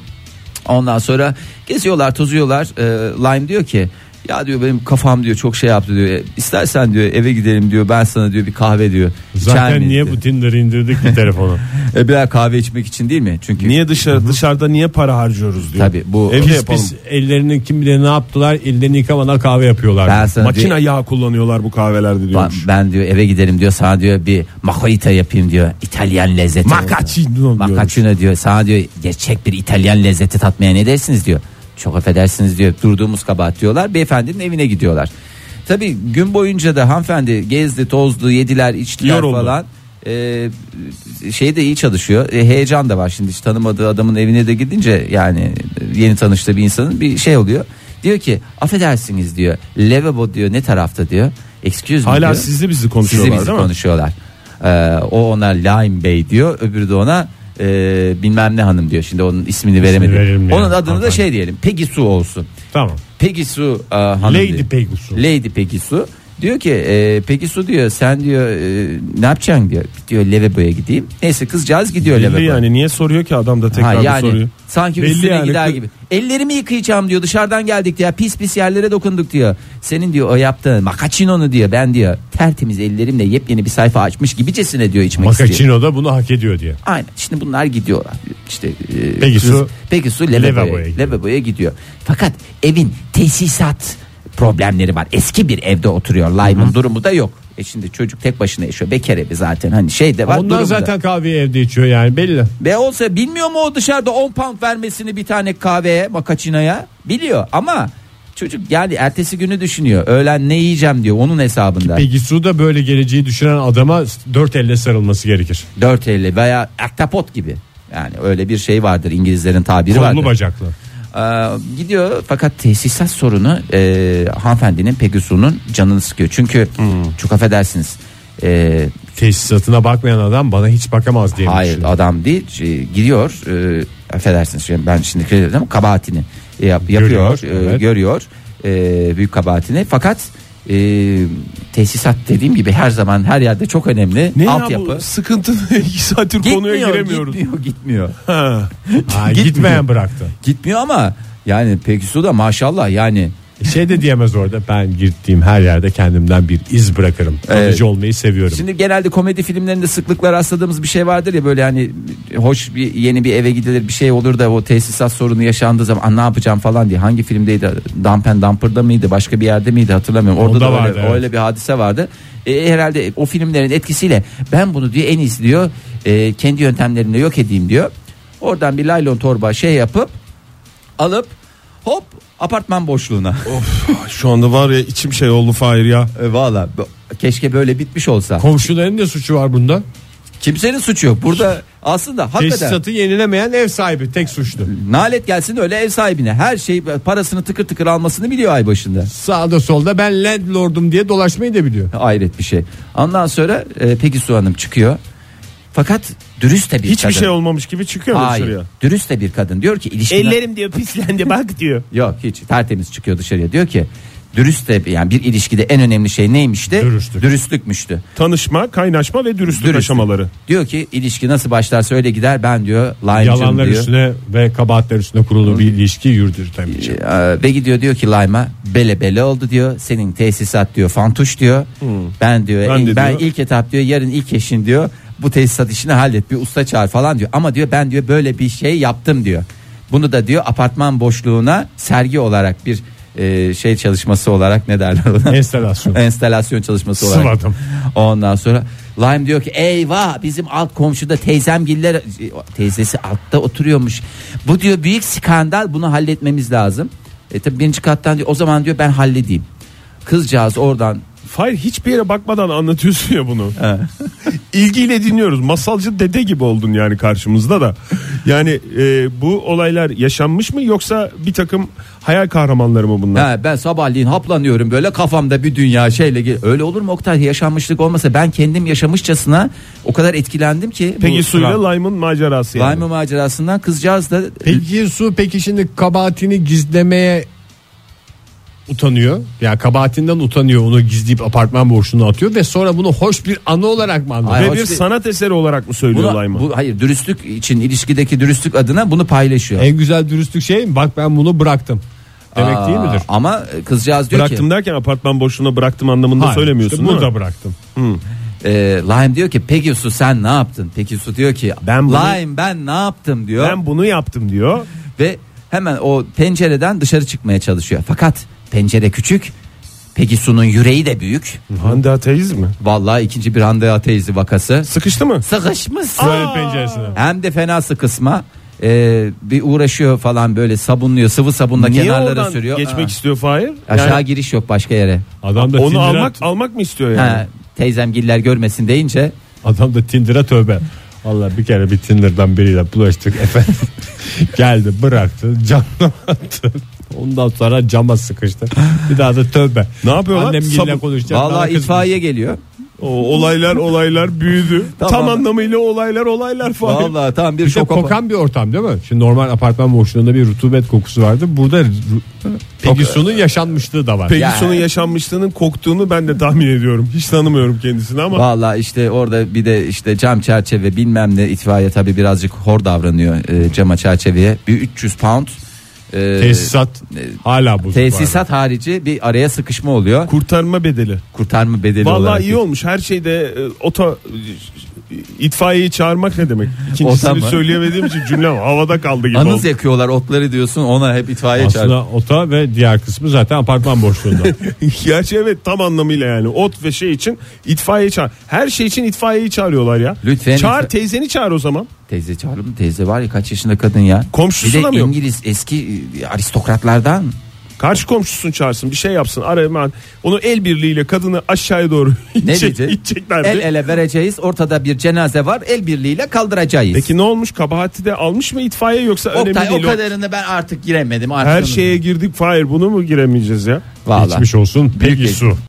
Ondan sonra geziyorlar, tozuyorlar. Ee, Lime diyor ki ya diyor benim kafam diyor çok şey yaptı diyor. İstersen diyor eve gidelim diyor. Ben sana diyor bir kahve diyor. Zaten niye diyor bu Tinder'ı indirdik ki telefonu? E birer kahve içmek için değil mi? Çünkü niye dışarı dışarıda niye para harcıyoruz diyor. Tabii bu pis pis ellerini kim bilir ne yaptılar? Ellerini yıkamadan kahve yapıyorlar. Makine yağı kullanıyorlar bu kahvelerde diyormuş. Ben, ben diyor eve gidelim diyor. Sana diyor bir mojito yapayım diyor. İtalyan lezzeti. Macacino. Macacino diyor. Sana diyor gerçek bir İtalyan lezzeti tatmaya ne dersiniz diyor. Çok affedersiniz diyor, durduğumuz kabahat diyorlar. Beyefendinin evine gidiyorlar. Tabii gün boyunca da hanımefendi gezdi, tozdu, yediler, içtiler, yoruldu falan. Ee, şey de iyi çalışıyor. Ee, heyecan da var şimdi, hiç tanımadığı adamın evine de gidince, yani yeni tanıştığı bir insanın bir şey oluyor. Diyor ki affedersiniz diyor. Lavabo diyor ne tarafta diyor. Excuse me. Hala diyor. Hala sizle bizi konuşuyorlar değil mi? Sizle bizi konuşuyorlar. Ee, o ona Lime Bey diyor, öbürü de ona Ee, bilmem ne hanım diyor. Şimdi onun ismini veremedim. Onun yani adını da şey diyelim, Peggy Sue olsun. Tamam. Peggy Sue e, hanım. Lady diyor. Peggy Sue. Lady Peggy Sue diyor ki e, Peggy Sue diyor sen diyor e, ne yapacaksın diyor. Diyor lavaboya gideyim. Neyse kızcağız gidiyor lavaboya. Belli yani, niye soruyor ki adam da tekrar ha, yani, soruyor. Sanki belli üstüne yani gider gibi. Ellerimi yıkayacağım diyor, dışarıdan geldik diyor, pis pis yerlere dokunduk diyor. Senin diyor o yaptığın macacino'nu diyor ben diyor tertemiz ellerimle yepyeni bir sayfa açmış gibicesine diyor içmek Macacino istiyor. Macacino da bunu hak ediyor diyor. Aynen, şimdi bunlar gidiyorlar işte. Peggy Sue, Peggy Sue lavaboya, lavaboya gidiyor. Fakat evin tesisat problemleri var. Eski bir evde oturuyor. Lime'ın durumu da yok. E şimdi çocuk tek başına yaşıyor. Bekar evi zaten. Hani şey de var. Onlar durumda zaten kahveyi evde içiyor yani belli. Ve olsa bilmiyor mu o dışarıda on pound vermesini bir tane kahveye, makaçinaya? Biliyor ama çocuk yani ertesi günü düşünüyor. Öğlen ne yiyeceğim diyor onun hesabında. Peki suda böyle geleceği düşünen adama dört elle sarılması gerekir. Dört elle veya aktapot gibi. Yani öyle bir şey vardır. İngilizlerin tabiri var. Kollu bacaklı. Gidiyor fakat tesisat sorunu e, hanımefendinin, Peggy Sue'nun canını sıkıyor. Çünkü hmm. çok affedersiniz e, tesisatına bakmayan adam bana hiç bakamaz diye. Hayır şimdi adam değil e, gidiyor e, affedersiniz ben şimdi kredi ama kabahatini yap, yapıyor görüyor, evet. e, görüyor e, büyük kabahatini fakat e, tesisat dediğim gibi her zaman her yerde çok önemli. Ne altyapı ya bu sıkıntı iki saattir gitmiyor, konuya giremiyoruz. Gitmiyor gitmiyor. Ha. Ha, gitmiyor. Gitmeyen bıraktı. Gitmiyor ama yani Peggy Sue da maşallah yani. Şey de diyemez orada, ben gittiğim her yerde kendimden bir iz bırakırım. Kalıcı evet. olmayı seviyorum. Şimdi genelde komedi filmlerinde sıklıkla rastladığımız bir şey vardır ya böyle hani hoş bir yeni bir eve gidilir bir şey olur da o tesisat sorunu yaşandığı zaman ne yapacağım falan diye. Hangi filmdeydi? Dump and Dumper'da mıydı? Başka bir yerde miydi? Hatırlamıyorum. Orada, Orada da vardı, öyle, evet. öyle bir hadise vardı. E, herhalde o filmlerin etkisiyle ben bunu diyor en iyisi diyor e, kendi yöntemlerimle yok edeyim diyor. Oradan bir laylon torba şey yapıp alıp hop apartman boşluğuna. Of, şu anda var ya içim şey oldu Fahir ya. E, valla keşke böyle bitmiş olsa. Komşuların ne suçu var bunda? Kimsenin suçu yok. Burada aslında hakikaten. Tesisatı yenilemeyen ev sahibi tek suçlu. Nalet gelsin öyle ev sahibine. Her şey parasını tıkır tıkır almasını biliyor ay başında. Sağda solda ben landlordum diye dolaşmayı da biliyor. Hayret bir şey. Ondan sonra e, Peggy Sue Hanım çıkıyor. Fakat dürüst de bir hiçbir kadın. Hiçbir şey olmamış gibi çıkıyor dışarıya. Dürüst de bir kadın diyor ki ilişkine... Ellerim diyor pislendi bak diyor. Yok hiç tertemiz çıkıyor dışarıya diyor ki dürüst de yani bir ilişkide en önemli şey neymişti? Dürüstlük. Dürüstlükmüştü. Tanışma, kaynaşma ve dürüstlük, dürüstlük aşamaları. Diyor ki ilişki nasıl başlarsa öyle gider ben diyor. Yalanlar diyor üstüne ve kabahatler üstüne kurulu bir ilişki yürütüremeyeceğim. Ve gidiyor diyor ki Lime'a bele bele oldu diyor. Senin tesisat diyor fantuş diyor. Hmm. Ben diyor ben, en, ben diyor. ilk etap diyor yarın ilk eşin diyor. Bu tesisat işini hallet, bir usta çağır falan diyor. Ama diyor ben diyor böyle bir şey yaptım diyor. Bunu da diyor apartman boşluğuna sergi olarak bir e, şey çalışması olarak ne derler ona? Enstalasyon. Enstalasyon çalışması olarak. Sıladım. Ondan sonra Lime diyor ki eyvah bizim alt komşuda teyzemgiller, teyzesi altta oturuyormuş. Bu diyor büyük skandal, bunu halletmemiz lazım. E tabi birinci kattan diyor, o zaman diyor ben halledeyim. Kızcağız oradan. Hayır, hiçbir yere bakmadan anlatıyorsun ya bunu. İlgiyle dinliyoruz. Masalcı dede gibi oldun yani karşımızda da. Yani e, bu olaylar yaşanmış mı yoksa bir takım hayal kahramanları mı bunlar? Ha, ben sabahleyin haplanıyorum böyle, kafamda bir dünya şeyle. Öyle olur mu Oktay? Yaşanmışlık olmasa, ben kendim yaşamışçasına o kadar etkilendim ki. Peggy Sue'yla Lime'ın macerası yani. Lime'ın macerasından kızcağız da. Peggy Sue peki şimdi kabahatini gizlemeye utanıyor. Ya kabahatinden utanıyor. Onu gizleyip apartman borçluğuna atıyor ve sonra bunu hoş bir anı olarak mı anlatıyor? Ve bir de... sanat eseri olarak mı söylüyorlar mı? Bu, hayır, dürüstlük için, ilişkideki dürüstlük adına bunu paylaşıyor. En güzel dürüstlük şey mi? Bak ben bunu bıraktım. Demek Aa, değil midir? Ama kızcağız diyor bıraktım ki. Bıraktım derken apartman borçluğuna bıraktım anlamında hayır, söylemiyorsun işte bunu da bıraktım. Hmm. Ee, Lime diyor ki Peggy Sue sen ne yaptın? Peggy Sue diyor ki ben bunu, Lime ben ne yaptım diyor. Ben bunu yaptım diyor. Ve hemen o pencereden dışarı çıkmaya çalışıyor. Fakat pencere küçük, Peggy Sue'nun yüreği de büyük. Hande Ateiz mi? Vallahi ikinci bir Hande Ateiz vakası. Sıkıştı mı? Sıkışmış. Penceresine. Hem de fena sıkışma. Ee, bir uğraşıyor falan böyle, sabunluyor, sıvı sabunla niye kenarlara sürüyor. Geçmek Aa. istiyor Fahir. Aşağı yani... giriş yok başka yere. Adam da onu almak t- almak mı istiyor yani? Ha, teyzemgiller görmesin deyince. Adam da Tinder'a tövbe. Vallahi bir kere bir Tinder'dan biriyle bulaştık efendim. Geldi bıraktı, canına attı. Ondan sonra cama sıkıştı. Bir daha da tövbe. Ne yapıyorlar? Annemgille konuşacak. Vallahi itfaiye geliyor. O, olaylar olaylar büyüdü. Tamam. Tam anlamıyla olaylar olaylar falan. Vallahi tam bir, bir şok. Kokan bir ortam değil mi? Şimdi normal apartman boşluğunda bir rutubet kokusu vardı. Burada Peggy Sue'nun yaşanmışlığı da var. Peggy Sue'nun yaşanmışlığının koktuğunu ben de tahmin ediyorum. Hiç tanımıyorum kendisini ama. Vallahi işte orada bir de işte cam çerçeve bilmem ne, itfaiye tabii birazcık hor davranıyor e, cama çerçeveye. Bir üç yüz pound Ee, tesisat hala bozuk. Tesisat var. Harici bir araya sıkışma oluyor. Kurtarma bedeli. Kurtarma bedeli Vallahi olarak. Vallahi iyi olmuş. Her şeyde oto itfaiyeyi çağırmak ne demek? İkincisini söyleyemediğim için cümlem havada kaldı gibi. Anız oldu. Yakıyorlar otları diyorsun, ona hep itfaiye çağır. Aslında ota ve diğer kısmı zaten apartman boşluğunda. Gerçi evet, tam anlamıyla yani ot ve şey için itfaiye çağır. Her şey için itfaiyeyi çağırıyorlar ya. Lütfen. Çağır itfa- teyzeni çağır o zaman. Teyze çağırır mı? Teyze var ya, kaç yaşında kadın ya. Komşusuna mı yok? İngiliz eski aristokratlardan. Karşı komşusunu çağırsın, bir şey yapsın. Araman onu el birliğiyle kadını aşağıya doğru iteceklerdi. El ele vereceğiz, ortada bir cenaze var, el birliğiyle kaldıracağız. Peki ne olmuş? Kabahati de almış mı itfaiye yoksa Oktay, önemli değil. O kadarını ben artık giremedim. Artık her şeye girdik Fahir, bunu mu giremeyeceğiz ya? Vallahi. Geçmiş olsun Peggy Sue.